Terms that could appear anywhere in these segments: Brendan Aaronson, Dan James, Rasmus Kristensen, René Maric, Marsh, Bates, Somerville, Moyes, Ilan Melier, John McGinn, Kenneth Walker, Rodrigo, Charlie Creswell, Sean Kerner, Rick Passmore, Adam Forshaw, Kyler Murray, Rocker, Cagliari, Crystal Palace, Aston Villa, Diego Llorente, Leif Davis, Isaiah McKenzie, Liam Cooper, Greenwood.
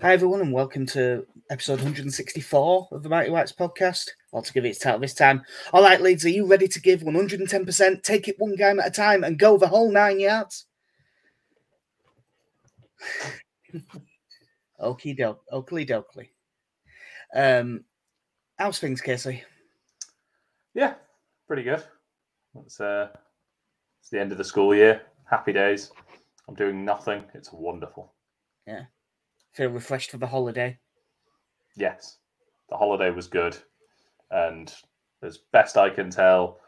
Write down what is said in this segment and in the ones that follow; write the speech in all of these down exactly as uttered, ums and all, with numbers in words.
Hi everyone and welcome to episode one hundred sixty-four of the Mighty Whites podcast, or to give it its title this time. All right, Leeds, are you ready to give one hundred ten percent, take it one game at a time and go the whole nine yards? Okie doke, oakley dokley. Um, how's things, Casey? Yeah, pretty good. It's, uh, it's the end of the school year. Happy days. I'm doing nothing. It's wonderful. Yeah. Feel refreshed for the holiday. Yes, the holiday was good, and as best I can tell,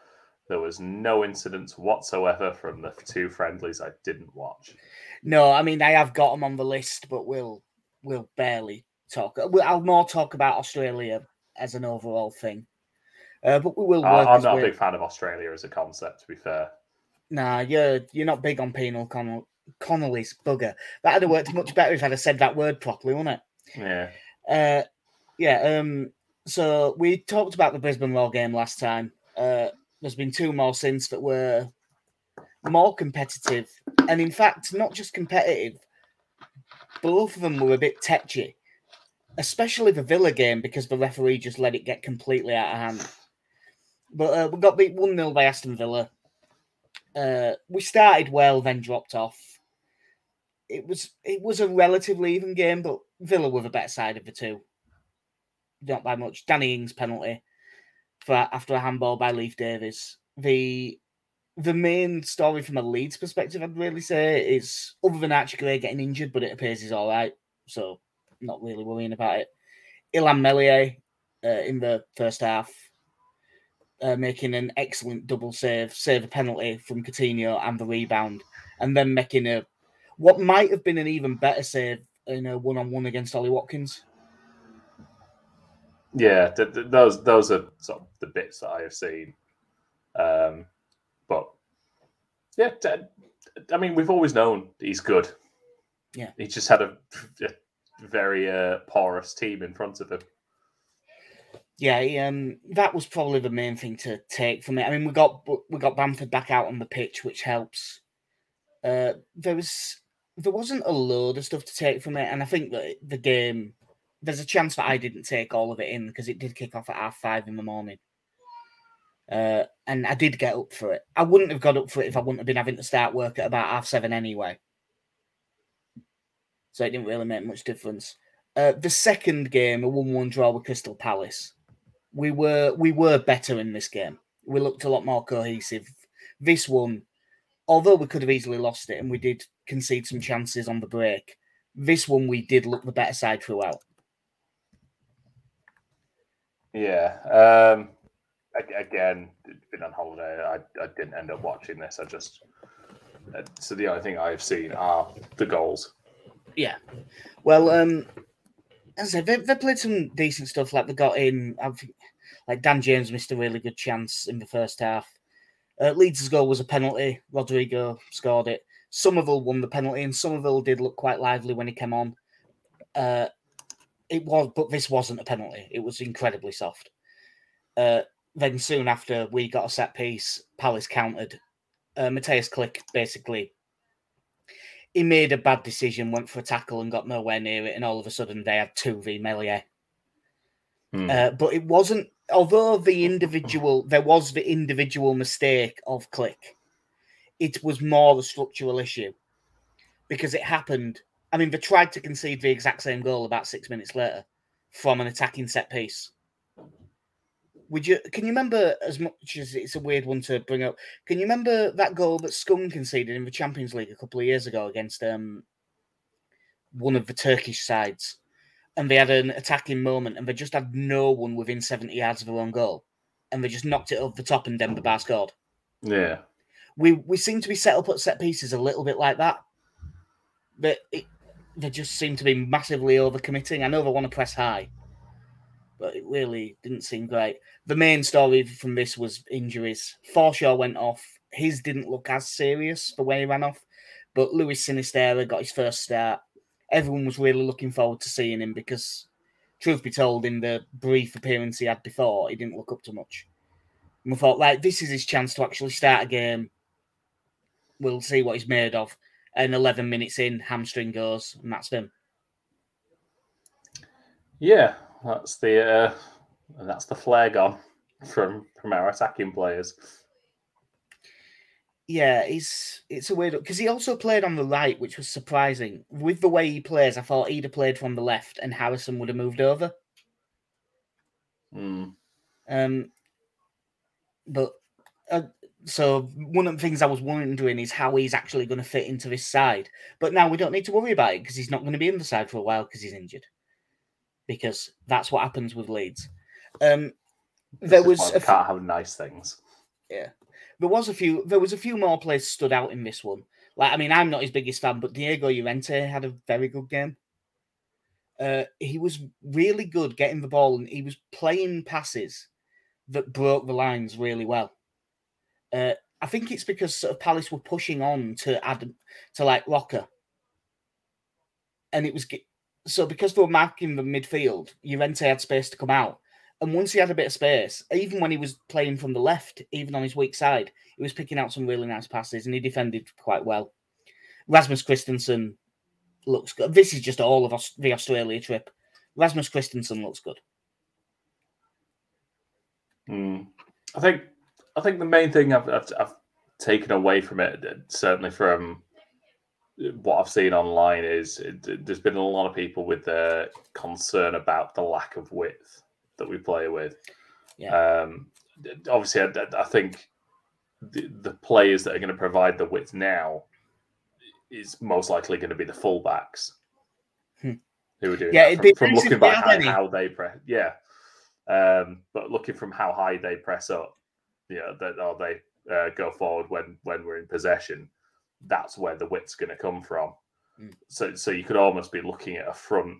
there was no incidents whatsoever from the two friendlies I didn't watch. No, I mean I have got them on the list, but we'll we'll barely talk. I'll more talk about Australia as an overall thing, uh, but we will. Work I'm not a big fan of Australia as a concept, to be fair. Nah, you're you're not big on penal con. Connolly's bugger. That would have worked much better if I'd have said that word properly, wouldn't it? Yeah. Uh, yeah. Um, so we talked about the Brisbane Roar game last time. Uh, there's been two more since that were more competitive. And in fact, not just competitive, both of them were a bit tetchy, especially the Villa game because the referee just let it get completely out of hand. But uh, we got beat one nil by Aston Villa. Uh, we started well, then dropped off. It was it was a relatively even game, but Villa were the better side of the two. Not by much. Danny Ings' penalty for after a handball by Leif Davis. The the main story from a Leeds perspective, I'd really say, is other than Archie Gray getting injured, but it appears he's all right, so not really worrying about it. Ilan Melier uh, in the first half, uh, making an excellent double save, save a penalty from Coutinho and the rebound, and then making a what might have been an even better save in a one-on-one against Ollie Watkins. Yeah, th- th- those those are sort of the bits that I have seen. Um, but, yeah, t- I mean, we've always known he's good. Yeah, he just had a, a very uh, porous team in front of him. Yeah, he, um, that was probably the main thing to take from it. I mean, we got, we got Bamford back out on the pitch, which helps. Uh, there was... There wasn't a load of stuff to take from it, and I think that the game, there's a chance that I didn't take all of it in because it did kick off at half five in the morning. Uh, and I did get up for it. I wouldn't have got up for it if I wouldn't have been having to start work at about half seven anyway. So it didn't really make much difference. Uh, the second game, a one one draw with Crystal Palace. We were we were better in this game. We looked a lot more cohesive. This one, although we could have easily lost it, and we did concede some chances on the break, this one we did look the better side throughout. Yeah. Um, again, been on holiday. I, I didn't end up watching this. I just... So the only thing I've seen are the goals. Yeah. Well, um, as I said, they, they played some decent stuff. Like, they got in... Like, Dan James missed a really good chance in the first half. Uh, Leeds' goal was a penalty. Rodrigo scored it. Somerville won the penalty, and Somerville did look quite lively when he came on. Uh, it was, but this wasn't a penalty. It was incredibly soft. Uh, then soon after, we got a set piece. Palace countered. Uh, Mateusz Klich basically, he made a bad decision, went for a tackle, and got nowhere near it. And all of a sudden, they had two v Melier. Hmm. Uh, but it wasn't. Although the individual, there was the individual mistake of Klich, it was more the structural issue because it happened. I mean, they tried to concede the exact same goal about six minutes later from an attacking set piece. Would you? Can you remember, as much as it's a weird one to bring up, can you remember that goal that Scum conceded in the Champions League a couple of years ago against um, one of the Turkish sides? And they had an attacking moment, and they just had no one within seventy yards of their own goal, and they just knocked it over the top, and Demba Ba scored. Yeah, we we seem to be set up at set pieces a little bit like that, but it, they just seem to be massively overcommitting. I know they want to press high, but it really didn't seem great. The main story from this was injuries. Forshaw went off; his didn't look as serious the way he ran off, but Luis Sinisterra got his first start. Everyone was really looking forward to seeing him because, truth be told, in the brief appearance he had before, he didn't look up to much. And we thought, like, this is his chance to actually start a game. We'll see what he's made of. And eleven minutes in, hamstring goes, and that's him. Yeah, that's the uh, that's the flare gone from from our attacking players. Yeah, it's it's a weird because he also played on the right, which was surprising. With the way he plays, I thought he'd have played from the left, and Harrison would have moved over. Mm. Um, but uh, so one of the things I was wondering is how he's actually going to fit into this side. But now we don't need to worry about it because he's not going to be in the side for a while because he's injured. Because that's what happens with Leeds. Um, there was a f- can't have nice things. Yeah. There was a few. There was a few more players stood out in this one. Like, I mean, I'm not his biggest fan, but Diego Llorente had a very good game. Uh, he was really good getting the ball, and he was playing passes that broke the lines really well. Uh, I think it's because sort of Palace were pushing on to Adam to like Rocker, and it was so because they were marking the midfield. Llorente had space to come out. And once he had a bit of space, even when he was playing from the left, even on his weak side, he was picking out some really nice passes and he defended quite well. Rasmus Kristensen looks good. This is just all of us, the Australia trip. Rasmus Kristensen looks good. Mm. I think I think the main thing I've, I've, I've taken away from it, certainly from what I've seen online, is it, there's been a lot of people with their concern about the lack of width that we play with. Yeah. Um, obviously, I, I think the, the players that are going to provide the width now is most likely going to be the fullbacks hmm. who are doing yeah, that. From, from looking back at how they press. Yeah. Um, but looking from how high they press up, yeah, that or they uh, go forward when, when we're in possession, that's where the width's going to come from. Hmm. So, so you could almost be looking at a front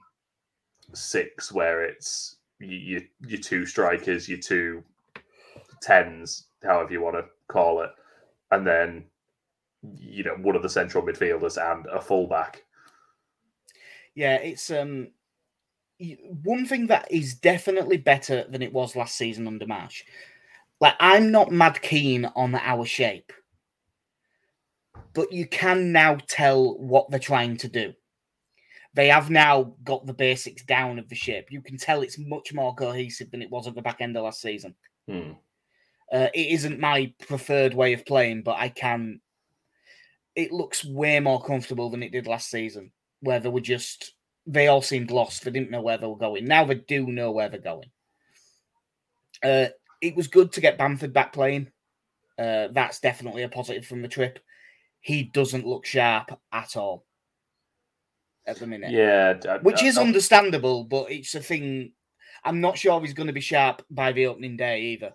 six where it's your your two strikers, your two tens, however you want to call it, and then you know one of the central midfielders and a fullback. Yeah, it's um one thing that is definitely better than it was last season under Marsh. Like, I'm not mad keen on our shape, but you can now tell what they're trying to do. They have now got the basics down of the shape. You can tell it's much more cohesive than it was at the back end of last season. Hmm. Uh, it isn't my preferred way of playing, but I can... It looks way more comfortable than it did last season, where they were just... They all seemed lost. They didn't know where they were going. Now they do know where they're going. Uh, it was good to get Bamford back playing. Uh, that's definitely a positive from the trip. He doesn't look sharp at all at the minute. Yeah. I, Which I, is I, understandable, but it's a thing. I'm not sure he's going to be sharp by the opening day either.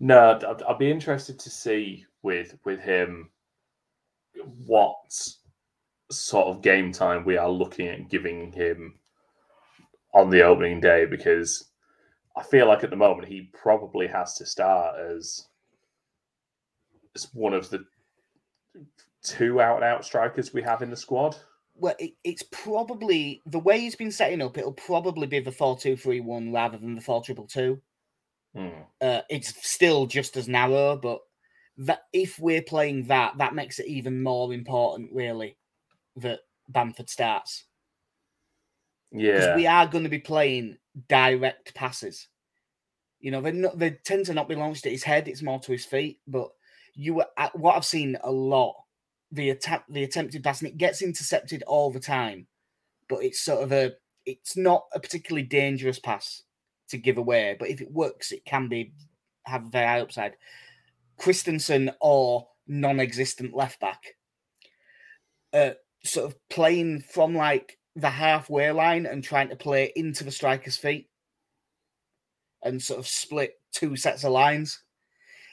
No, I'd, I'd be interested to see with with him what sort of game time we are looking at giving him on the opening day, because I feel like at the moment he probably has to start as, as one of the two out-and-out strikers we have in the squad. Well, it, it's probably the way he's been setting up. It'll probably be the four two three one rather than the four triple two. Mm. Uh, it's still just as narrow, but that if we're playing that, that makes it even more important, really, that Bamford starts. Yeah, because we are going to be playing direct passes. You know, they they tend to not be launched at his head; it's more to his feet. But you, what I've seen a lot. The attack, the attempted pass, and it gets intercepted all the time, but it's sort of a, it's not a particularly dangerous pass to give away. But if it works, it can be have a very high upside. Kristensen or non-existent left back, uh, sort of playing from like the halfway line and trying to play into the striker's feet, and sort of split two sets of lines.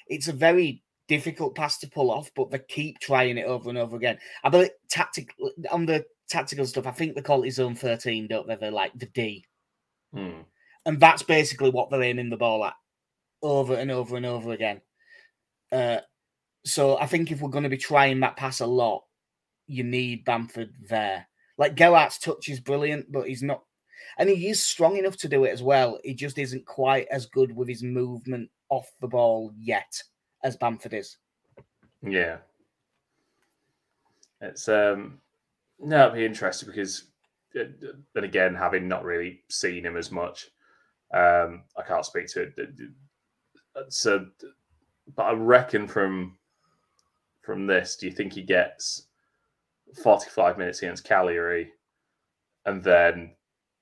It's a very difficult pass to pull off, but they keep trying it over and over again. I believe tactic on the tactical stuff, I think they call it zone thirteen, don't they? They're like the D. Hmm. And that's basically what they're aiming the ball at over and over and over again. Uh, so I think if we're going to be trying that pass a lot, you need Bamford there. Like, Gelhardt's touch is brilliant, but he's not... And he is strong enough to do it as well. He just isn't quite as good with his movement off the ball yet as Bamford is. Yeah. It's, um, no, it'd be interesting because and again, having not really seen him as much, um, I can't speak to it. So, but I reckon from from this, do you think he gets forty-five minutes against Cagliari, and then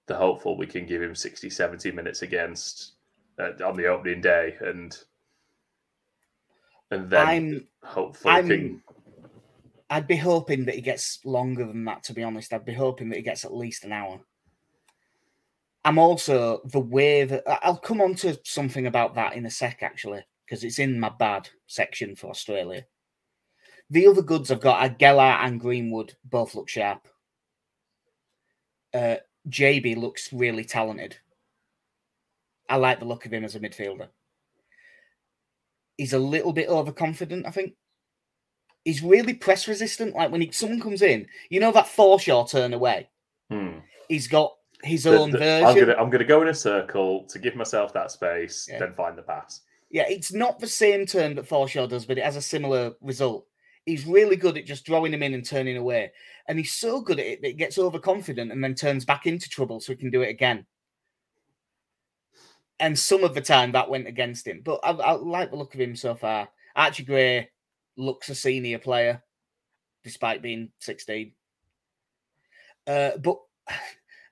the hopeful we can give him sixty, seventy minutes against uh, on the opening day, and and then I'm, hopefully I'm, can... I'd be hoping that he gets longer than that, to be honest. I'd be hoping that he gets at least an hour. I'm also the way that I'll come on to something about that in a sec, actually, because it's in my bad section for Australia. The other goods I've got are Gelhardt and Greenwood, both look sharp. Uh, J B looks really talented. I like the look of him as a midfielder. He's a little bit overconfident, I think. He's really press resistant. Like when he, someone comes in, you know that Forshaw turn away? Hmm. He's got his the, own the, version. I'm gonna, I'm gonna go in a circle to give myself that space, yeah. Then find the pass. Yeah, it's not the same turn that Forshaw does, but it has a similar result. He's really good at just drawing him in and turning away. And he's so good at it that he gets overconfident and then turns back into trouble so he can do it again. And some of the time that went against him. But I, I like the look of him so far. Archie Gray looks a senior player, despite being sixteen. Uh, but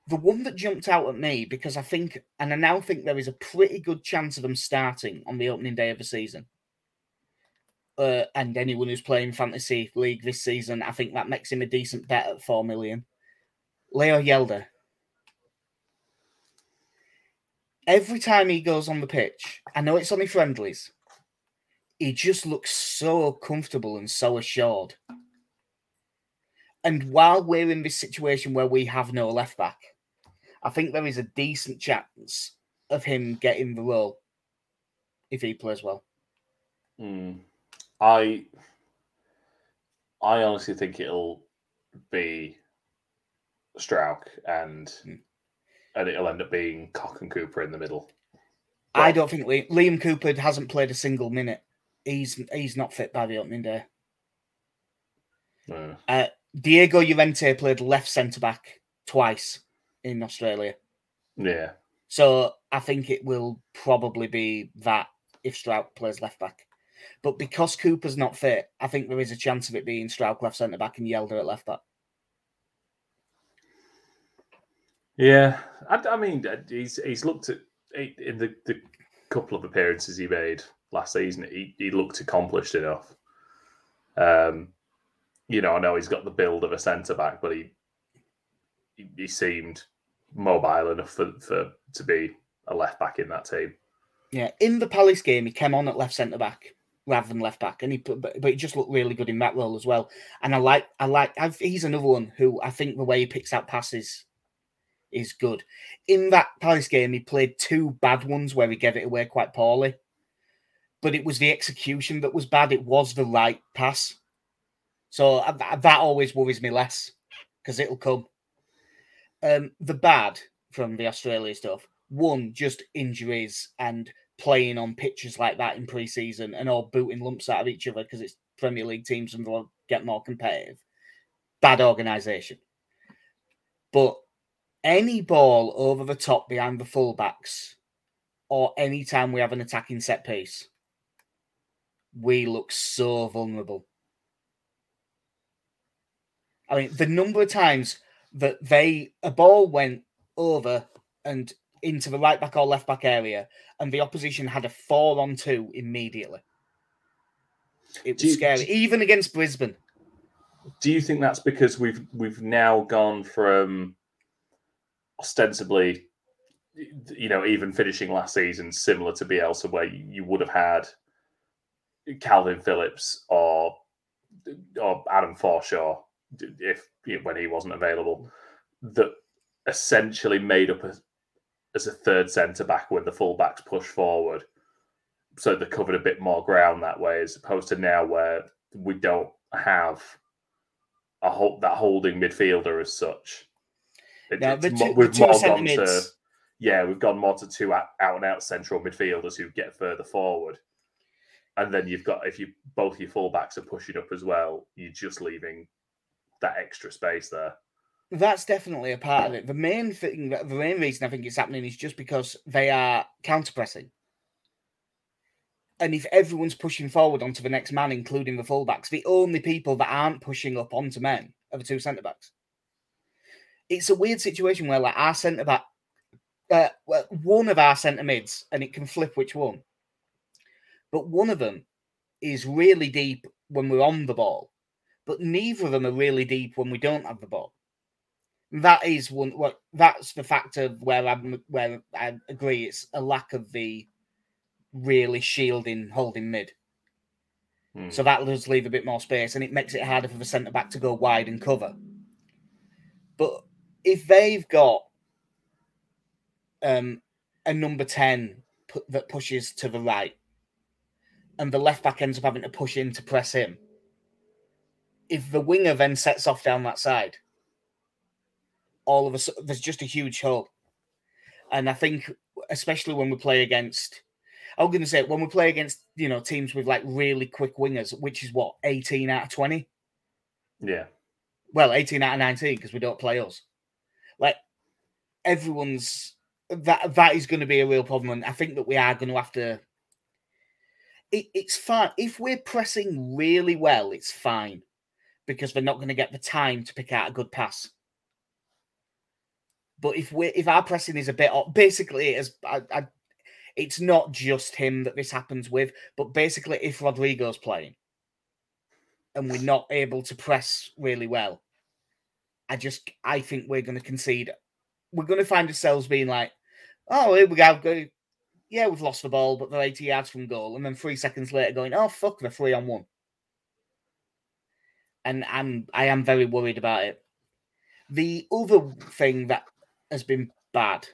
the one that jumped out at me, because I think, and I now think there is a pretty good chance of them starting on the opening day of the season. Uh, and anyone who's playing Fantasy League this season, I think that makes him a decent bet at four million. Leo Hjelde. Every time he goes on the pitch, I know it's only friendlies, he just looks so comfortable and so assured. And while we're in this situation where we have no left-back, I think there is a decent chance of him getting the role if he plays well. Mm. I I honestly think it'll be Stroud and mm. and it'll end up being Cock and Cooper in the middle. But I don't think Liam, Liam Cooper hasn't played a single minute. He's he's not fit by the opening day. No. Uh, Diego Llorente played left centre-back twice in Australia. Yeah. So I think it will probably be that if Stroud plays left-back. But because Cooper's not fit, I think there is a chance of it being Stroud left centre-back and Hjelde at left-back. Yeah. I, I mean, he's he's looked at, in the, the couple of appearances he made last season, he, he looked accomplished enough. Um, you know, I know he's got the build of a centre-back, but he he seemed mobile enough for, for to be a left-back in that team. Yeah, in the Palace game, he came on at left centre-back rather than left-back, and he but, but he just looked really good in that role as well. And I like, I like, I've, he's another one who I think the way he picks out passes is good. In that Palace game, he played two bad ones where he gave it away quite poorly, but it was the execution that was bad. It was the right pass. So that always worries me less because it'll come. Um, the bad from the Australia stuff, one, just injuries and playing on pitches like that in pre-season and all booting lumps out of each other because it's Premier League teams and they'll get more competitive. Bad organisation. But any ball over the top behind the fullbacks or any time we have an attacking set piece, we look so vulnerable. I mean, the number of times that they a ball went over and into the right back or left back area, and the opposition had a four on two immediately. It was do you, scary, do, even against Brisbane. Do you think that's because we've we've now gone from ostensibly, you know, even finishing last season similar to Bielsa, where you would have had Calvin Phillips or or Adam Forshaw, if when he wasn't available, that essentially made up a, as a third centre back when the full backs push forward, so they covered a bit more ground that way, as opposed to now where we don't have a whole, that holding midfielder as such. It, now, the two, we've the two more gone to, yeah, we've gone more to two out and out central midfielders who get further forward. And then you've got, if you both your fullbacks are pushing up as well, you're just leaving that extra space there. That's definitely a part of it. The main thing, the main reason I think it's happening is just because they are counter-pressing. And if everyone's pushing forward onto the next man, including the fullbacks, the only people that aren't pushing up onto men are the two centre-backs. It's a weird situation where, like, our centre-back, uh, well, one of our centre-mids, and it can flip which one, but one of them is really deep when we're on the ball, but neither of them are really deep when we don't have the ball. That is one. What that's the factor where I where I agree. It's a lack of the really shielding holding mid. Mm. So that does leave a bit more space, and it makes it harder for the centre back to go wide and cover. But if they've got um, a number ten p- that pushes to the right, and the left back ends up having to push in to press him, if the winger then sets off down that side, all of a sudden, there's just a huge hole. And I think, especially when we play against, I was going to say, when we play against, you know, teams with like really quick wingers, which is what, eighteen out of twenty? Yeah. Well, eighteen out of nineteen, because we don't play us. Like, everyone's, that that is going to be a real problem. And I think that we are going to have to, it, it's fine. If we're pressing really well, it's fine, because they're not going to get the time to pick out a good pass. But if we if our pressing is a bit off, basically it is, I, I, it's not just him that this happens with, but basically if Rodrigo's playing and we're not able to press really well, I just I think we're going to concede. We're going to find ourselves being like, oh, here we go, yeah, we've lost the ball, but they're eighty yards from goal, and then three seconds later going, oh fuck, they're three on one. And I'm I am very worried about it. The other thing that has been bad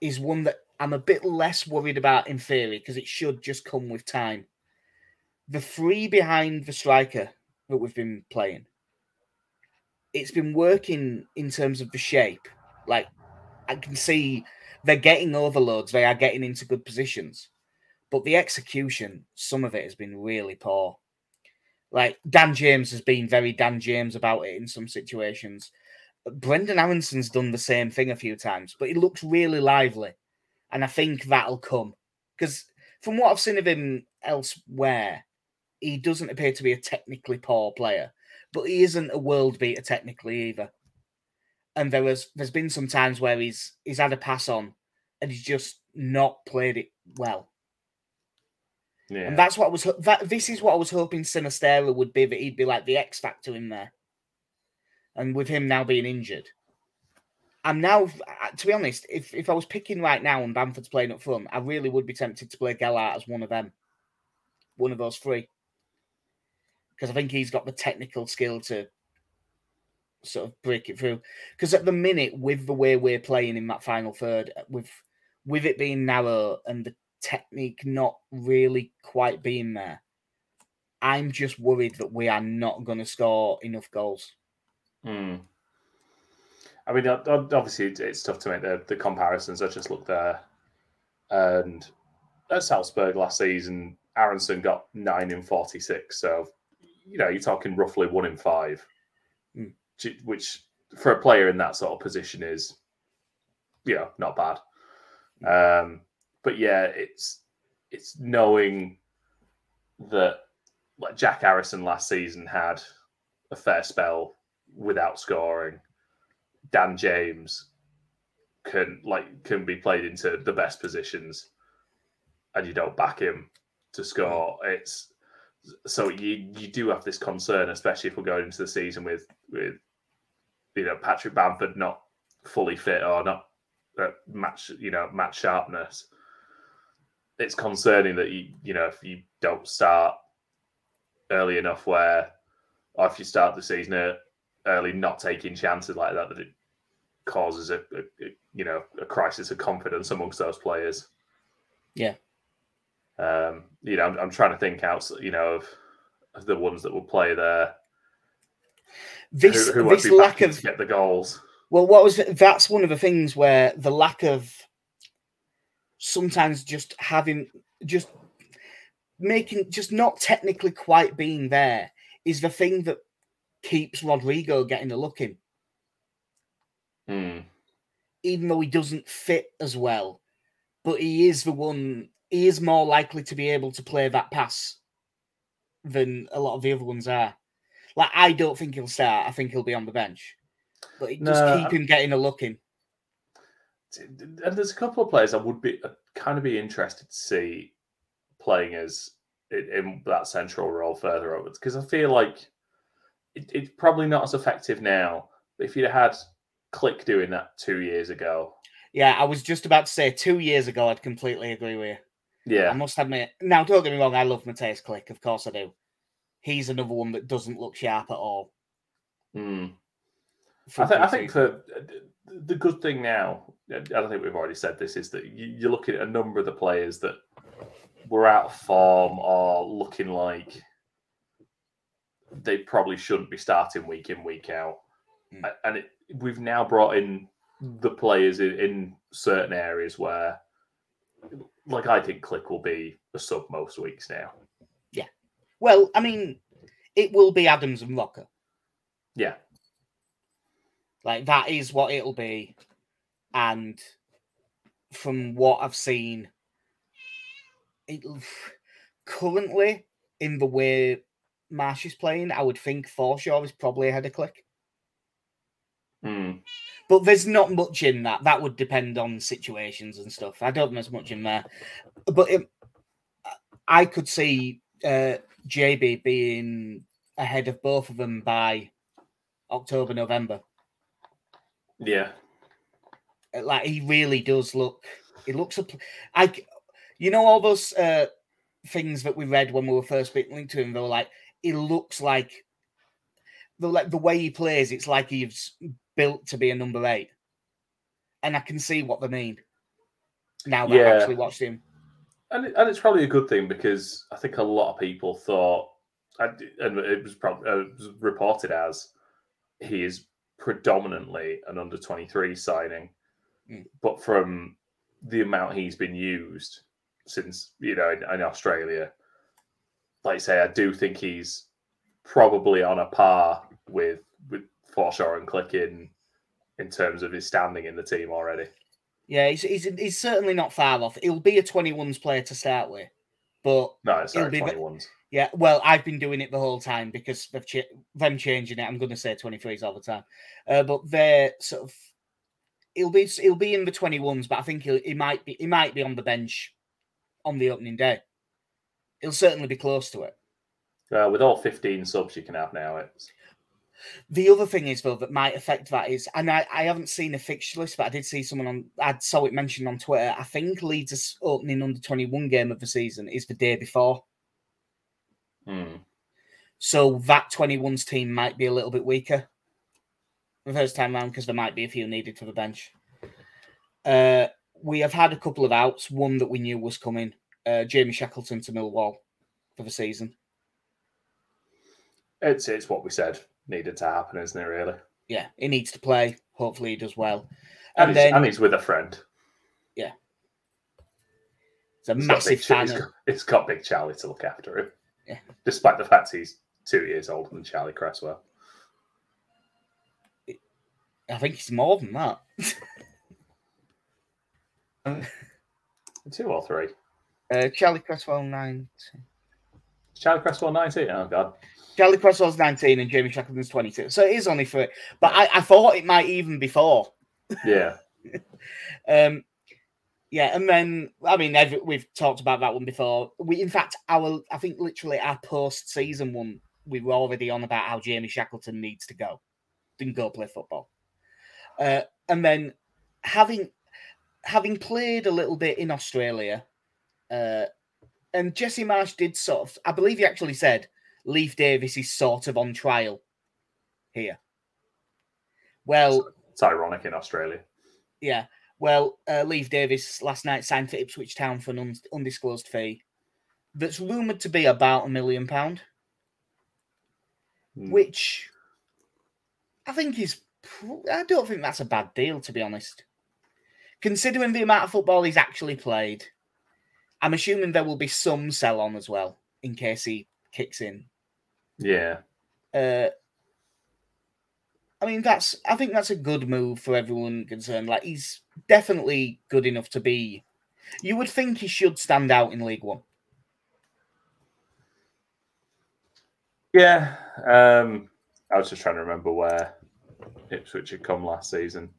is one that I'm a bit less worried about in theory, because it should just come with time. The three behind the striker that we've been playing, it's been working in terms of the shape. Like, I can see they're getting overloads. They are getting into good positions. But the execution, some of it has been really poor. Like, Dan James has been very Dan James about it in some situations. Brendan Aaronson's done the same thing a few times, but he looks really lively. And I think that'll come. Because from what I've seen of him elsewhere, he doesn't appear to be a technically poor player. But he isn't a world beater technically either. And there was, there's been some times where he's he's had a pass on and he's just not played it well. Yeah. And that's what I was, that, this is what I was hoping Sinisterra would be, that he'd be like the X factor in there. And with him now being injured, I'm now, to be honest, if, if I was picking right now and Bamford's playing up front, I really would be tempted to play Gelhardt as one of them, one of those three. Because I think he's got the technical skill to sort of break it through. Because at the minute, with the way we're playing in that final third, with, with it being narrow and the technique not really quite being there, I'm just worried that we are not going to score enough goals. Mm. I mean, obviously, it's tough to make the, the comparisons. I just looked there, and at Salzburg last season, Aaronson got nine in forty-six. So, you know, you're talking roughly one in five, mm. which for a player in that sort of position is, you know, not bad. Mm. Um, But yeah, it's it's knowing that, like, Jack Harrison last season had a fair spell without scoring. Dan James can like can be played into the best positions, and you don't back him to score. It's so you you do have this concern, especially if we're going into the season with with you know Patrick Bamford not fully fit or not uh, match you know match sharpness. It's concerning that, you you know, if you don't start early enough where, or if you start the season early not taking chances like that, that it causes a, a, a you know, a crisis of confidence amongst those players. Yeah. Um, you know, I'm, I'm trying to think out, you know, of, of the ones that will play there. This, who, who this lack of... to get the goals. Well, what was that's one of the things where the lack of... Sometimes just having, just making, just not technically quite being there is the thing that keeps Rodrigo getting a look in. Mm. Even though he doesn't fit as well. But he is the one, he is more likely to be able to play that pass than a lot of the other ones are. Like, I don't think he'll start. I think he'll be on the bench. But it just no, keep him getting a look in. And there's a couple of players I would be I'd kind of be interested to see playing as in, in that central role further upwards, because I feel like it, it's probably not as effective now. But if you'd had Klich doing that two years ago, yeah, I was just about to say two years ago, I'd completely agree with you. Yeah, I must admit. Now, don't get me wrong, I love Mateusz Klich, of course I do. He's another one that doesn't look sharp at all. Mm. I think I think the the good thing now, I don't think we've already said this, is that you're looking at a number of the players that were out of form or looking like they probably shouldn't be starting week in, week out. Mm. And it, we've now brought in the players in, in certain areas where, like, I think Klich will be a sub most weeks now. Yeah. Well, I mean, it will be Adams and Rocker. Yeah. Like, that is what it'll be. And from what I've seen, it, currently, in the way Marsh is playing, I would think Forshaw is probably ahead of Klich. Mm. But there's not much in that. That would depend on situations and stuff. I don't know as much in there. But it, I could see uh, J B being ahead of both of them by October, November. Yeah, like, he really does look. He looks up. I, you know, all those uh, things that we read when we were first linked to him. They were like, he looks like, the like the way he plays. It's like he's built to be a number eight, and I can see what they mean now that yeah. I've actually watched him. And it, and it's probably a good thing, because I think a lot of people thought, and it was probably uh, it was reported as, he is predominantly an under twenty-three signing, mm. but from the amount he's been used since, you know, in, in Australia, like I say, I do think he's probably on a par with with Forshaw and Klich in, in terms of his standing in the team already. Yeah, he's he's, he's certainly not far off. He'll be a twenty-ones player to start with, but no, it's not twenty-ones. Be, Yeah, well, I've been doing it the whole time because of ch- them changing it. I'm going to say twenty-threes all the time. Uh, but they're sort of... He'll be he'll be in the twenty-ones, but I think he might be he might be on the bench on the opening day. He'll certainly be close to it. Uh, with all fifteen subs you can have now, it's... The other thing is, though, that might affect that is... And I, I haven't seen a fixture list, but I did see someone on... I saw it mentioned on Twitter. I think Leeds' opening under twenty-one game of the season is the day before. Hmm. So that twenty-ones team might be a little bit weaker the first time round, because there might be a few needed for the bench. Uh, we have had a couple of outs, one that we knew was coming, uh, Jamie Shackleton to Millwall for the season. It's it's what we said needed to happen, isn't it, really? Yeah, he needs to play. Hopefully he does well. And, and, he's, then, and he's with a friend. Yeah. It's a it's massive fan. It's, it's got Big Charlie to look after him. Yeah. Despite the fact he's two years older than Charlie Creswell. I think he's more than that. Two or three? Uh, Charlie Creswell, nineteen. Charlie Creswell, nineteen? Oh, God. Charlie Cresswell's nineteen and Jamie Shackleton's twenty-two. So it is only three. But I, I thought it might even be four. Yeah. um. Yeah, and then, I mean, we've talked about that one before. We, in fact, our I think literally our post-season one, we were already on about how Jamie Shackleton needs to go. Didn't go play football. Uh, and then, having having played a little bit in Australia, uh, and Jesse Marsh did sort of, I believe he actually said, Leif Davis is sort of on trial here. Well... It's ironic in Australia. Yeah. Well, uh, Leif Davis last night signed for Ipswich Town for an un- undisclosed fee that's rumoured to be about a million pound, mm. which I think is... I don't think that's a bad deal, to be honest. Considering the amount of football he's actually played, I'm assuming there will be some sell-on as well, in case he kicks in. Yeah. Uh, I mean, that's I think that's a good move for everyone concerned. Like, he's definitely good enough to be. You would think he should stand out in League One. Yeah, um, I was just trying to remember where Ipswich had come last season.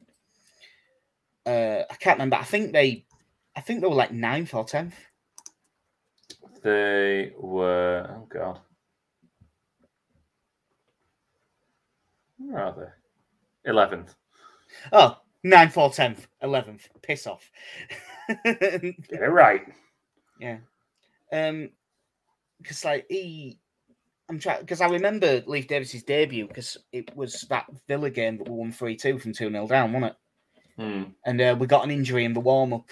Uh, I can't remember. I think they, I think they were like ninth or tenth. They were. Oh God. Where are they? eleventh. Oh, ninth or tenth. eleventh. Piss off. Get it right. Yeah. Um, because, like, he... I'm trying... Because I remember Leif Davis's debut, because it was that Villa game that we won three two from two nil down, wasn't it? Hmm. And uh, we got an injury in the warm-up.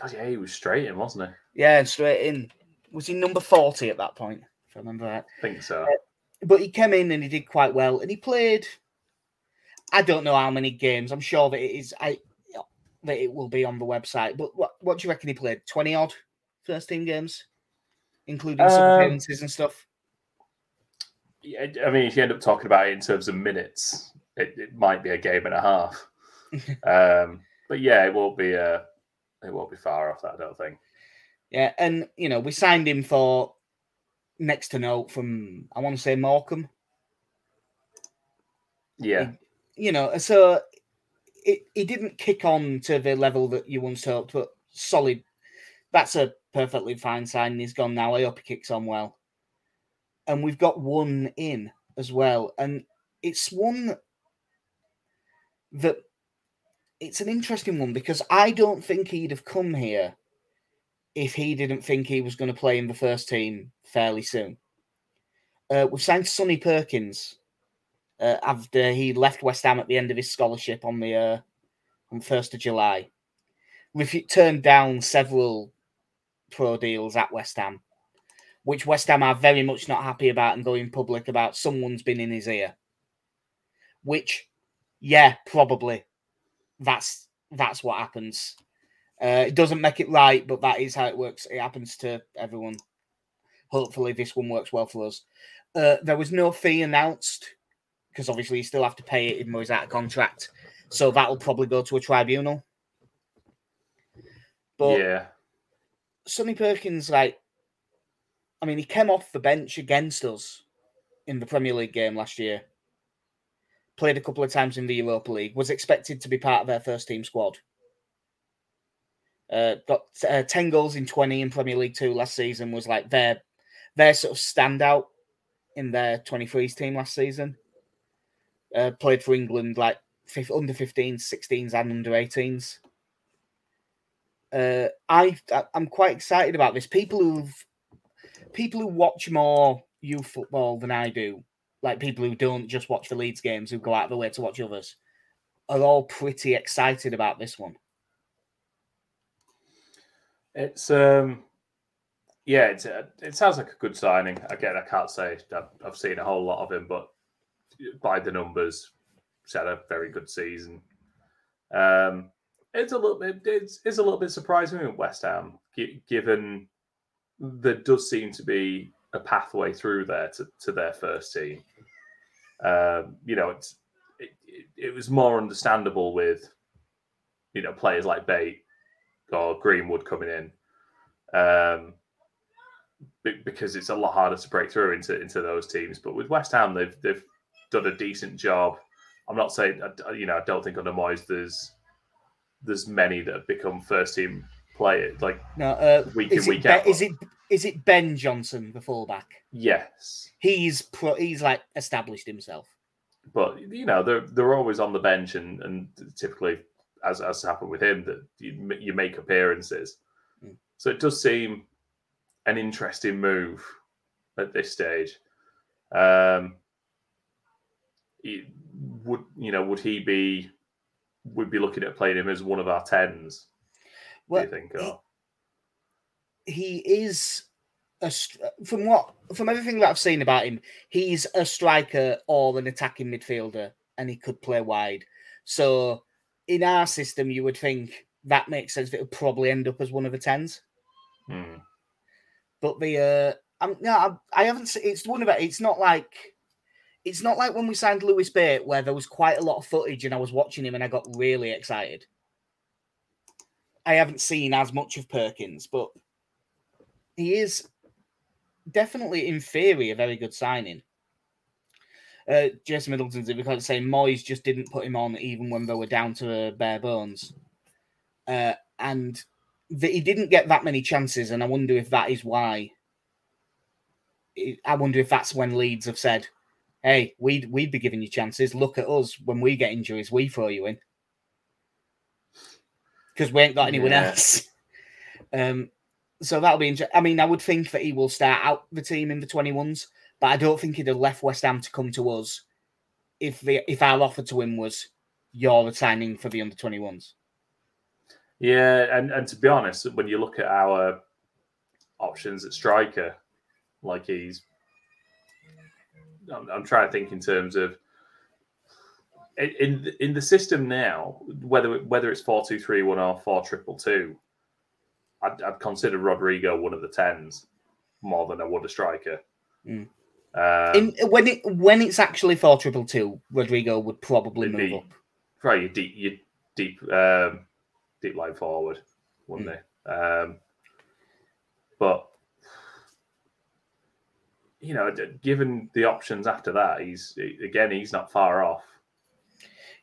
God, yeah, he was straight in, wasn't he? Yeah, straight in. Was he number forty at that point, if I remember right? I think so. Uh, But he came in and he did quite well, and he played. I don't know how many games. I'm sure that it is. I that it will be on the website. But what what do you reckon he played? Twenty odd first team games, including um, some appearances and stuff. Yeah, I mean, if you end up talking about it in terms of minutes, it, it might be a game and a half. um, but yeah, it won't be. Uh, it won't be far off that, I don't think. Yeah, and you know, we signed him for next to no from, I want to say, Morecambe. Yeah. He, you know, so it, it didn't kick on to the level that you once hoped, but solid. That's a perfectly fine sign. He's gone now. I hope he kicks on well. And we've got one in as well. And it's one that, it's an interesting one, because I don't think he'd have come here if he didn't think he was going to play in the first team fairly soon. Uh, we've signed Sonny Perkins uh, after he left West Ham at the end of his scholarship on the uh, on first of July. We've turned down several pro deals at West Ham, which West Ham are very much not happy about, and going public about someone's been in his ear. Which, yeah, probably. That's, that's what happens. Uh, it doesn't make it right, but that is how it works. It happens to everyone. Hopefully this one works well for us. Uh, there was no fee announced, because obviously you still have to pay it even though he's out of contract. So that will probably go to a tribunal. But yeah. Sonny Perkins, like, I mean, he came off the bench against us in the Premier League game last year. Played a couple of times in the Europa League. Was expected to be part of their first team squad. Uh, got uh, ten goals in twenty in Premier League Two last season. Was like their their sort of standout in their twenty-threes team last season. Uh, played for England like fifth, under fifteens, sixteens, and under eighteens. Uh, I I'm quite excited about this. People who people who watch more youth football than I do, like people who don't just watch the Leeds games, who go out of their way to watch others, are all pretty excited about this one. It's um, yeah, it's uh, it sounds like a good signing. Again, I can't say I've, I've seen a whole lot of him, but by the numbers, he's had a very good season. Um, it's a little bit, it's, it's a little bit surprising in West Ham, g- given there does seem to be a pathway through there to, to their first team. Um, you know, it's it, it, it was more understandable with, you know, players like Bate or Greenwood coming in, um, because it's a lot harder to break through into, into those teams. But with West Ham, they've they've done a decent job. I'm not saying, you know, I don't think under Moyes there's there's many that have become first team players, like no, uh, week in week out. Be, is it is it Ben Johnson, the fullback? Yes, he's pro, he's like established himself. But you know, they're they're always on the bench, and and typically, as as happened with him, that you, you make appearances. Mm. So it does seem an interesting move at this stage. Um, it would you know? Would he be? Would be looking at playing him as one of our tens? Well, do you think? Or? He is a from what from everything that I've seen about him, he's a striker or an attacking midfielder, and he could play wide. So in our system, you would think that makes sense. That it would probably end up as one of the tens. Hmm. But the uh, I'm, no, I'm, I haven't. It's one of it. It's not like it's not like when we signed Lewis Bate where there was quite a lot of footage and I was watching him and I got really excited. I haven't seen as much of Perkins, but he is definitely, in theory, a very good signing. Uh, Jason Middleton's it because saying Moyes just didn't put him on even when they were down to uh, bare bones. Uh, and the, he didn't get that many chances, and I wonder if that is why. I wonder if that's when Leeds have said, hey, we'd, we'd be giving you chances. Look at us. When we get injuries, we throw you in. Because we ain't got anyone yeah. else. Um, so that'll be interesting. I mean, I would think that he will start out the team in the twenty-ones, but I don't think he'd have left West Ham to come to us if the if our offer to him was, you're signing for the under twenty-ones. Yeah, and, and to be honest, when you look at our options at striker, like he's... I'm, I'm trying to think in terms of in in the system now, whether whether it's four two three one or four triple two, I'd, I'd consider Rodrigo one of the tens more than I would a striker. Mm. Um, in, when it when it's actually four triple two, Rodrigo would probably move be, up. Right, you deep you deep um, deep line forward, wouldn't mm. they? Um, but. You know, given the options after that, he's again, he's not far off.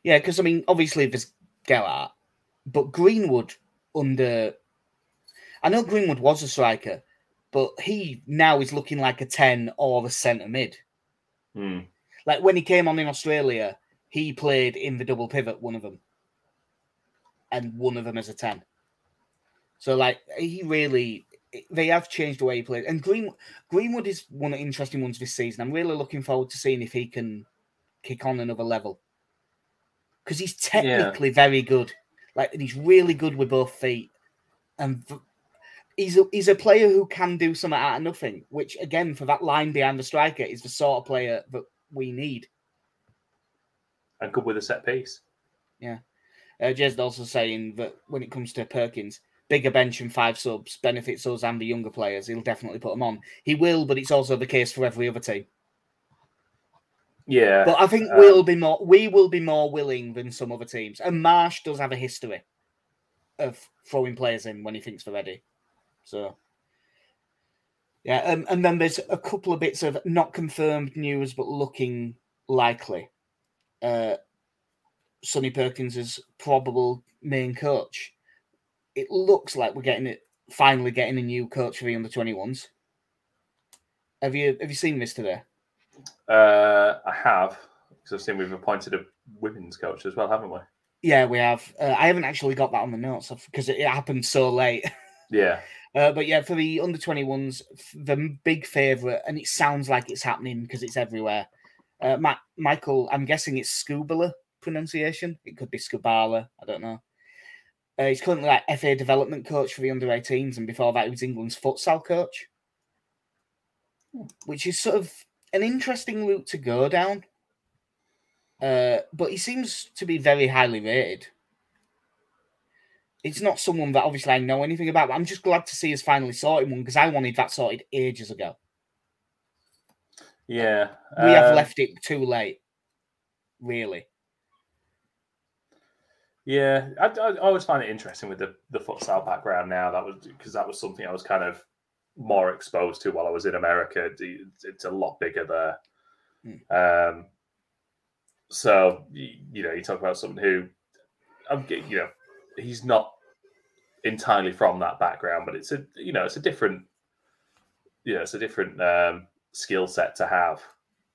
Yeah, because I mean, obviously there's Gelhardt, but Greenwood under. I know Greenwood was a striker, but he now is looking like a ten or a centre mid. Mm. Like when he came on in Australia, he played in the double pivot, one of them, and one of them as a ten. So, like, he really. They have changed the way he plays. And Green, Greenwood is one of the interesting ones this season. I'm really looking forward to seeing if he can kick on another level. Because he's technically yeah. very good. Like, he's really good with both feet. And he's a, he's a player who can do something out of nothing, which, again, for that line behind the striker, is the sort of player that we need. And good with a set piece. Yeah. Uh, Jez also saying that when it comes to Perkins... Bigger bench and five subs benefits us and the younger players. He'll definitely put them on. He will, but it's also the case for every other team. Yeah, but I think um, we'll be more. We will be more willing than some other teams. And Marsh does have a history of throwing players in when he thinks they're ready. So, yeah, um, and then there's a couple of bits of not confirmed news, but looking likely. Uh, Sonny Perkins is probable main coach. It looks like we're getting it. Finally, getting a new coach for the under twenty-ones. Have you have you seen this today? Uh, I have, because I've seen we've appointed a women's coach as well, haven't we? Yeah, we have. Uh, I haven't actually got that on the notes because it, it happened so late. Yeah. Uh, but yeah, for the under twenty-ones, the big favourite, and it sounds like it's happening because it's everywhere. Uh, Ma- Michael, I'm guessing it's Scubala pronunciation. It could be Scubala. I don't know. Uh, he's currently like F A development coach for the under eighteens, and before that he was England's futsal coach, which is sort of an interesting route to go down. Uh, but he seems to be very highly rated. It's not someone that obviously I know anything about, but I'm just glad to see us finally sorting one because I wanted that sorted ages ago. Yeah. Uh... We have left it too late, really. Yeah, I, I always find it interesting with the, the futsal background now. That was because that was something I was kind of more exposed to while I was in America. It's a lot bigger there. Mm. Um, so you know, you talk about someone who, you know, he's not entirely from that background, but it's a you know, it's a different, you know, it's a different um, skill set to have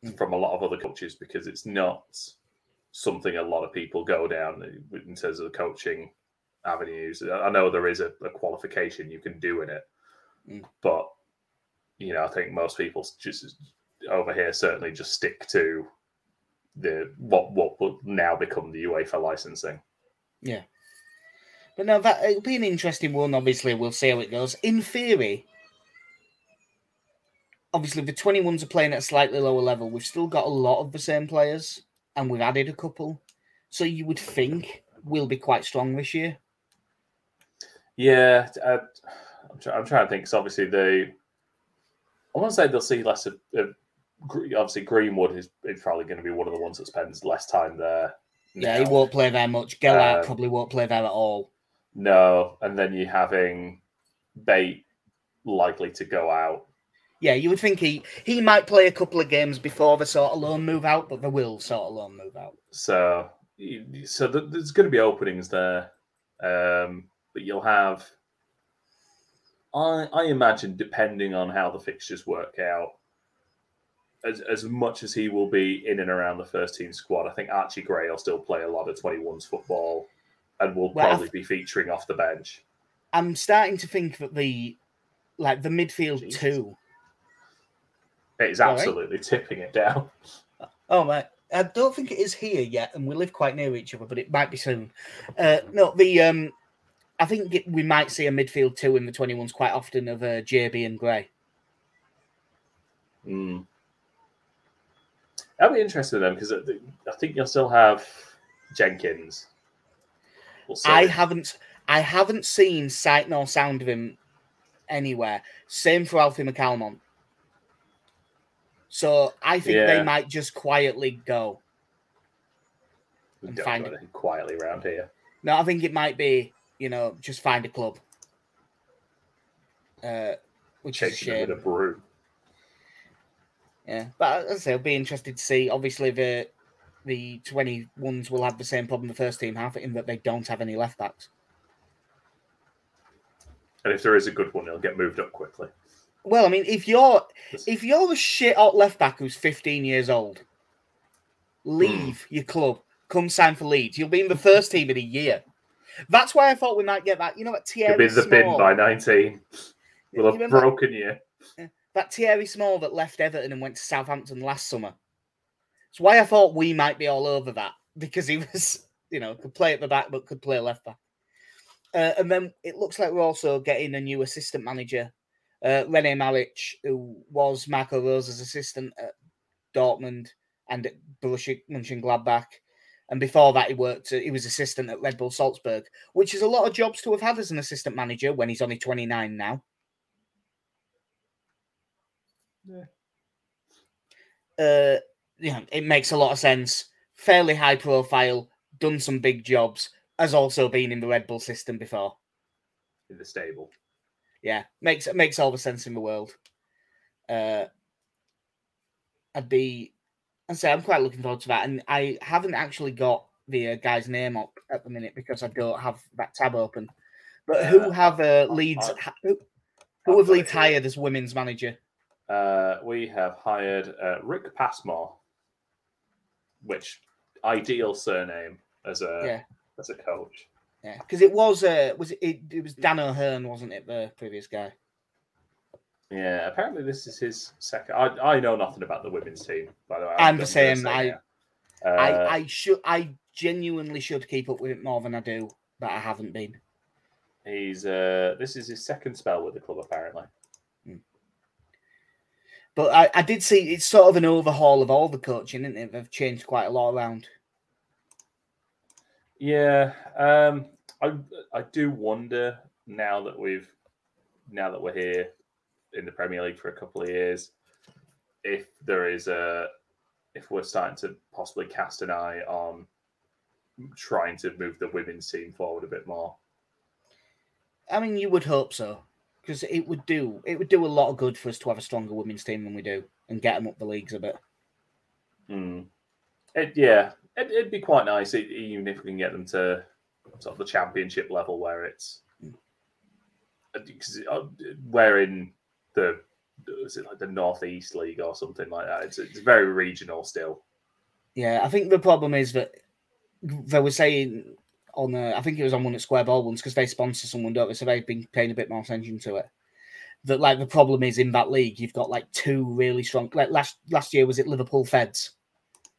mm. from a lot of other coaches because it's not. Something a lot of people go down in terms of the coaching avenues. I know there is a, a qualification you can do in it, mm. but, you know, I think most people just over here certainly just stick to the what, what will now become the UEFA licensing. Yeah. But no, that, it'll be an interesting one, obviously. We'll see how it goes. In theory, obviously the twenty-ones are playing at a slightly lower level. We've still got a lot of the same players. And we've added a couple. So you would think we'll be quite strong this year. Yeah. I, I'm, try, I'm trying to think. Because obviously, they... I want to say they'll see less of, of obviously Greenwood is, is probably going to be one of the ones that spends less time there. Yeah, now. He won't play there much. Gelhardt um, probably won't play there at all. No, and then you're having Bate likely to go out. Yeah, you would think he, he might play a couple of games before the sort of loan move out, but they will sort of loan move out. So, so there's going to be openings there, um, but you'll have... I, I imagine, depending on how the fixtures work out, as as much as he will be in and around the first team squad, I think Archie Gray will still play a lot of twenty-ones football and will well, probably th- be featuring off the bench. I'm starting to think that the like the midfield Jesus. two is absolutely right? tipping it down. Oh, mate. I don't think it is here yet, and we live quite near each other, but it might be soon. Uh, no, the... Um, I think it, we might see a midfield two in the twenty-ones quite often of uh, J B and Gray. Mm. That'll be interesting then, because I think you'll still have Jenkins. We'll I haven't, I haven't seen sight nor sound of him anywhere. Same for Alfie McAlmont. So I think yeah. they might just quietly go. We and don't find go it. quietly around here. No, I think it might be. You know, just find a club, uh, which Chasing is a shame. A bit of brew. Yeah, but as I say, I'll be interested to see. Obviously, the the twenty-ones will have the same problem the first team have in that they don't have any left backs. And if there is a good one, he'll get moved up quickly. Well, I mean, if you're if you're a shit hot left back who's fifteen years old, leave your club, come sign for Leeds. You'll be in the first team in a year. That's why I thought we might get that. You know what, Thierry Small... You'll be in the Small, bin by nineteen. We'll have remember, broken you. That Thierry Small that left Everton and went to Southampton last summer. It's why I thought we might be all over that. Because he was, you know, could play at the back, but could play left back. Uh, and then it looks like we're also getting a new assistant manager. Uh, René Maric, who was Marco Rose's assistant at Dortmund and at Borussia Mönchengladbach. And before that, he worked. He was assistant at Red Bull Salzburg, which is a lot of jobs to have had as an assistant manager when he's only twenty-nine now. Yeah, uh, yeah it makes a lot of sense. Fairly high profile, done some big jobs, has also been in the Red Bull system before. In the stable. Yeah, makes makes all the sense in the world. Uh, I'd be... And so I'm quite looking forward to that. And I haven't actually got the uh, guy's name up at the minute because I don't have that tab open. But uh, who have uh, Leeds... I, I, who who I, have Leeds hired as women's manager? Uh, we have hired uh, Rick Passmore, which ideal surname as a yeah. as a coach. Yeah, because it was uh, was it, it was Dan O'Hearn, wasn't it, the previous guy? Yeah, apparently this is his second. I, I know nothing about the women's team, by the way. I'm the same. I, uh, I I should I genuinely should keep up with it more than I do, but I haven't been. He's uh, this is his second spell with the club, apparently. Hmm. But I, I did see it's sort of an overhaul of all the coaching, isn't it? They've changed quite a lot around. Yeah, um, I I do wonder now that we've now that we're here. In the Premier League for a couple of years, if there is a, if we're starting to possibly cast an eye on trying to move the women's team forward a bit more. I mean, you would hope so, because it would do it would do a lot of good for us to have a stronger women's team than we do and get them up the leagues a bit. Mm. It, yeah, it, it'd be quite nice, even if we can get them to sort of the championship level where it's where in. The is it like the Northeast League or something like that? It's it's very regional still. Yeah, I think the problem is that they were saying on a, I think it was on one at Square Ball once because they sponsor someone, don't they? So they've been paying a bit more attention to it. That like the problem is in that league, you've got like two really strong. Like last last year was it Liverpool Feds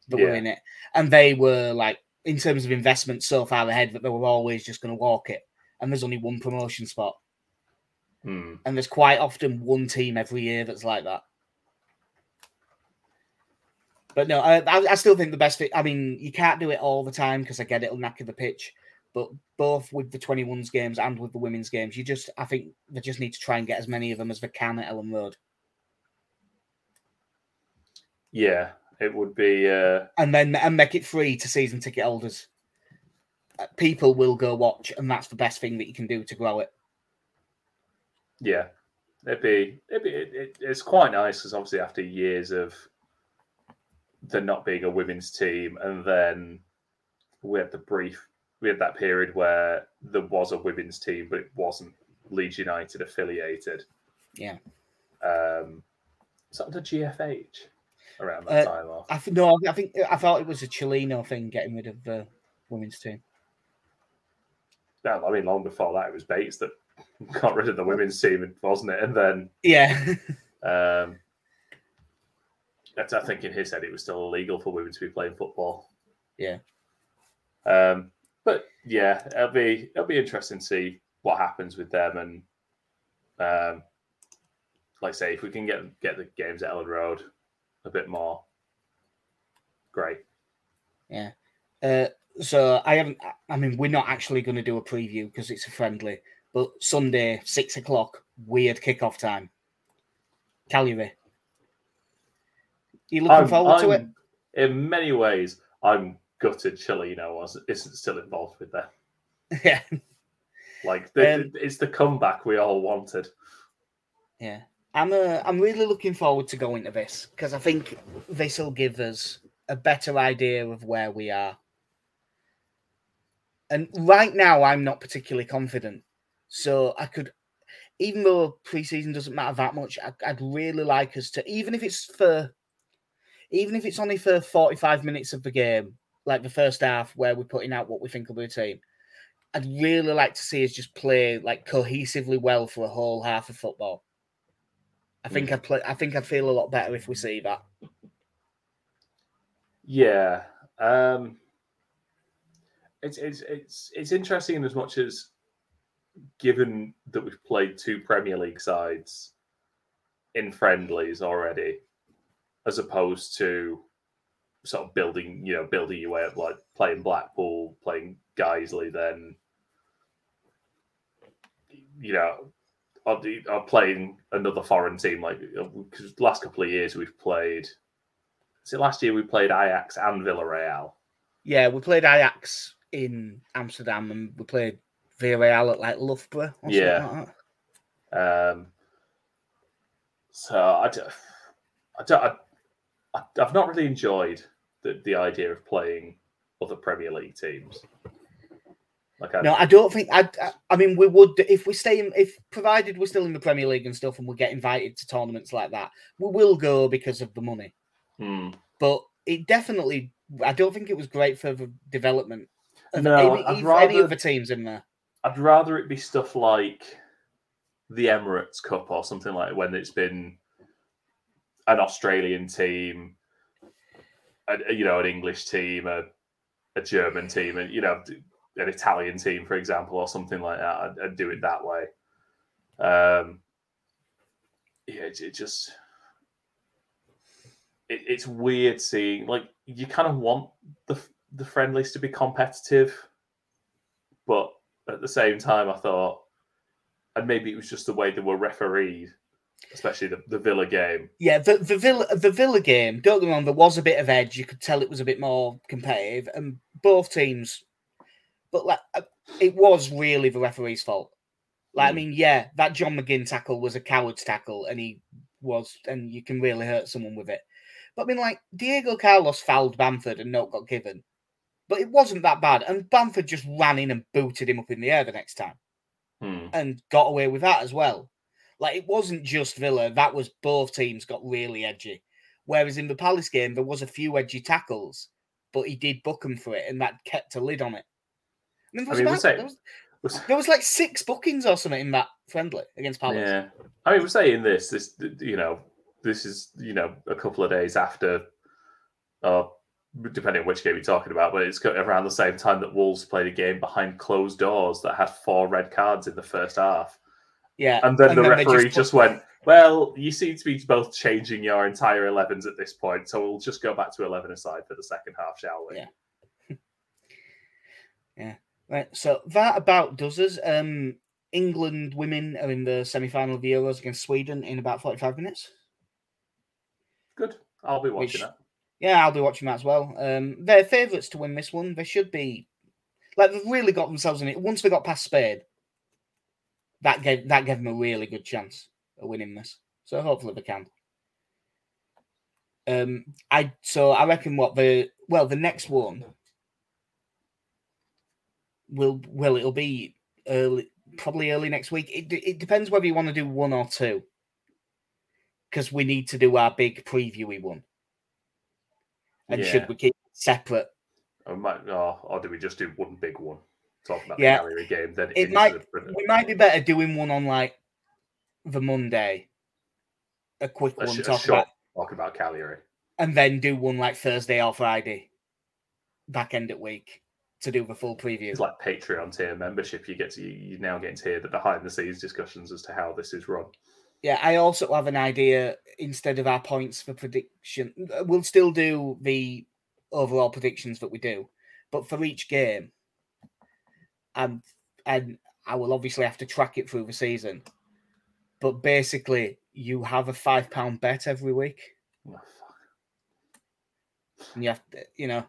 that yeah. were in it, and they were like in terms of investment so far ahead that they were always just going to walk it, and there's only one promotion spot. Hmm. And there's quite often one team every year that's like that. But no, I, I still think the best thing, I mean, you can't do it all the time because I get it, it'll knacker the pitch. But both with the twenty-ones games and with the women's games, you just, I think they just need to try and get as many of them as they can at Elland Road. Yeah, it would be. Uh... And then and make it free to season ticket holders. People will go watch, and that's the best thing that you can do to grow it. Yeah, it'd be. It'd be it, it, it's quite nice because obviously after years of there not being a women's team, and then we had the brief. We had that period where there was a women's team, but it wasn't Leeds United affiliated. Yeah. Um, sort of the G F H around that uh, time off. I th- no, I think I thought it was a Chileno thing getting rid of the women's team. No, I mean, long before that, it was Bates that got rid of the women's team, wasn't it? And then, yeah. um, that's, I think in his head, it was still illegal for women to be playing football. Yeah. Um. But yeah, it'll be it'll be interesting to see what happens with them, and um, like I say, if we can get get the games at Elland Road a bit more, great. Yeah. Uh, so I haven't. I mean, we're not actually going to do a preview because it's a friendly. But Sunday, six o'clock, weird kickoff time. Cagliari. You looking I'm, forward I'm, to it? In many ways, I'm. Gutted Chileno wasn't isn't still involved with them. Yeah, like the, um, it's the comeback we all wanted. Yeah, I'm uh, I'm really looking forward to going to this because I think this will give us a better idea of where we are. And right now, I'm not particularly confident, so I could, even though preseason doesn't matter that much, I, I'd really like us to, even if it's for, even if it's only for forty-five minutes of the game. Like the first half where we're putting out what we think will be a team. I'd really like to see us just play like cohesively well for a whole half of football. I think mm. I play. I think I feel a lot better if we see that. Yeah, um, it's it's it's it's interesting in as much as, given that we've played two Premier League sides in friendlies already, as opposed to. Sort of building, you know, building your way up, like playing Blackpool, playing Guiseley, then, you know, or, or playing another foreign team. Like, because last couple of years we've played, is it last year we played Ajax and Villarreal? Yeah, we played Ajax in Amsterdam and we played Villarreal at like Loughborough or yeah. something like that. Um, so I don't, I don't, I, I've not really enjoyed The, the idea of playing other Premier League teams. Like I, no, I don't think. I, I. I mean, we would if we stay in. If provided we're still in the Premier League and stuff, and we get invited to tournaments like that, we will go because of the money. Hmm. But it definitely. I don't think it was great for the development. Of no, any, I'd rather, any other teams in there. I'd rather it be stuff like the Emirates Cup or something like that, when it's been an Australian team. A, you know, an English team, a, a German team, and you know, an Italian team, for example, or something like that. I'd, I'd do it that way. Um, yeah, it, it just it, it's weird seeing, like, you kind of want the the friendlies to be competitive, but at the same time, I thought, and maybe it was just the way they were refereed. Especially the, the Villa game. Yeah, the, the Villa the Villa game, don't get me wrong, there was a bit of edge. You could tell it was a bit more competitive. And both teams... But like, it was really the referee's fault. Like, mm. I mean, yeah, that John McGinn tackle was a coward's tackle, and he was... And you can really hurt someone with it. But, I mean, like, Diego Carlos fouled Bamford and not got given. But it wasn't that bad. And Bamford just ran in and booted him up in the air the next time. Mm. And got away with that as well. Like, it wasn't just Villa. That was both teams got really edgy. Whereas in the Palace game, there was a few edgy tackles, but he did book them for it, and that kept a lid on it. I mean, there was, I mean, about, saying, there was, was, there was like six bookings or something in that friendly against Palace. Yeah. I mean, we're saying this, this, you know, this is, you know, a couple of days after, uh, depending on which game you're talking about, but it's around the same time that Wolves played a game behind closed doors that had four red cards in the first half. Yeah, and then and the then referee just, just went, well, you seem to be both changing your entire elevens at this point, so we'll just go back to eleven-a-side for the second half, shall we? Yeah. yeah. Right, so that about does us. Um, England women are in the semi-final of the Euros against Sweden in about forty-five minutes. Good. I'll be watching which, it. Yeah, I'll be watching that as well. Um, they're favourites to win this one. They should be. Like, they've really got themselves in it. Once they got past Spain, that gave, that gave them a really good chance of winning this. So hopefully they can. Um, I So I reckon what the... Well, the next one will... Well, it'll be early, probably early next week. It, it depends whether you want to do one or two. Because we need to do our big previewy one. And yeah. should we keep it separate? Or, might, or, or do we just do one big one? Talk about yeah. the Gallery game. Then it might. We might be better doing one on like the Monday, a quick a one. Sh- talk short, about talk about Cagliari, and then do one like Thursday or Friday, back end at week to do the full preview. It's like Patreon tier membership. You get to you now getting to hear the behind the scenes discussions as to how this is run. Yeah, I also have an idea. Instead of our points for prediction, we'll still do the overall predictions that we do, but for each game, and and I will obviously have to track it through the season. But basically, you have a five pound bet every week. Oh, fuck. And you have to, you know,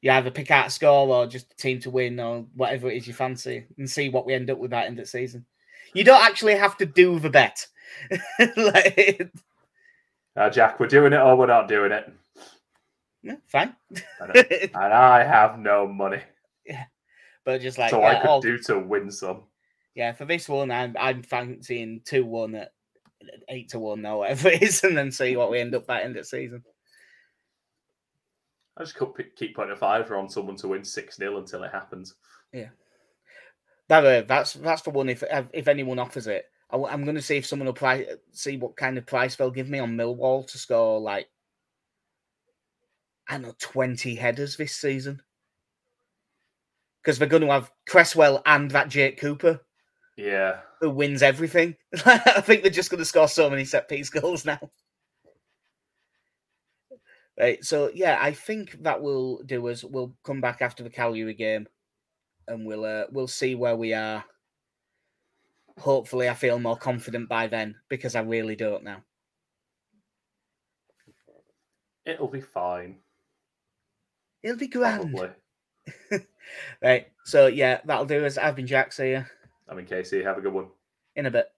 you either pick out a score or just a team to win or whatever it is you fancy, and see what we end up with at the end of the season. You don't actually have to do the bet. like, uh, Jack, we're doing it or we're not doing it. No, fine. and I have no money. Yeah, but just like so, yeah, I could all... do to win some. Yeah, for this one, I'm I'm fancying two one at eight to one or whatever it is, and then see what we end up at end of the season. I just keep keep putting a fiver on someone to win six nil until it happens. Yeah, that uh, that's that's the one. If if anyone offers it, I, I'm going to see if someone will price, see what kind of price they'll give me on Millwall to score like. I know twenty headers this season because they're going to have Creswell and that Jake Cooper, yeah, who wins everything. I think they're just going to score so many set piece goals now. Right, so yeah, I think that will do us. We'll come back after the Cagliari game, and we'll uh, we'll see where we are. Hopefully, I feel more confident by then because I really don't now. It'll be fine. It'll be grand. Right. So, yeah, that'll do us. I've been Jack. See ya. I'm in K C. Have a good one. In a bit.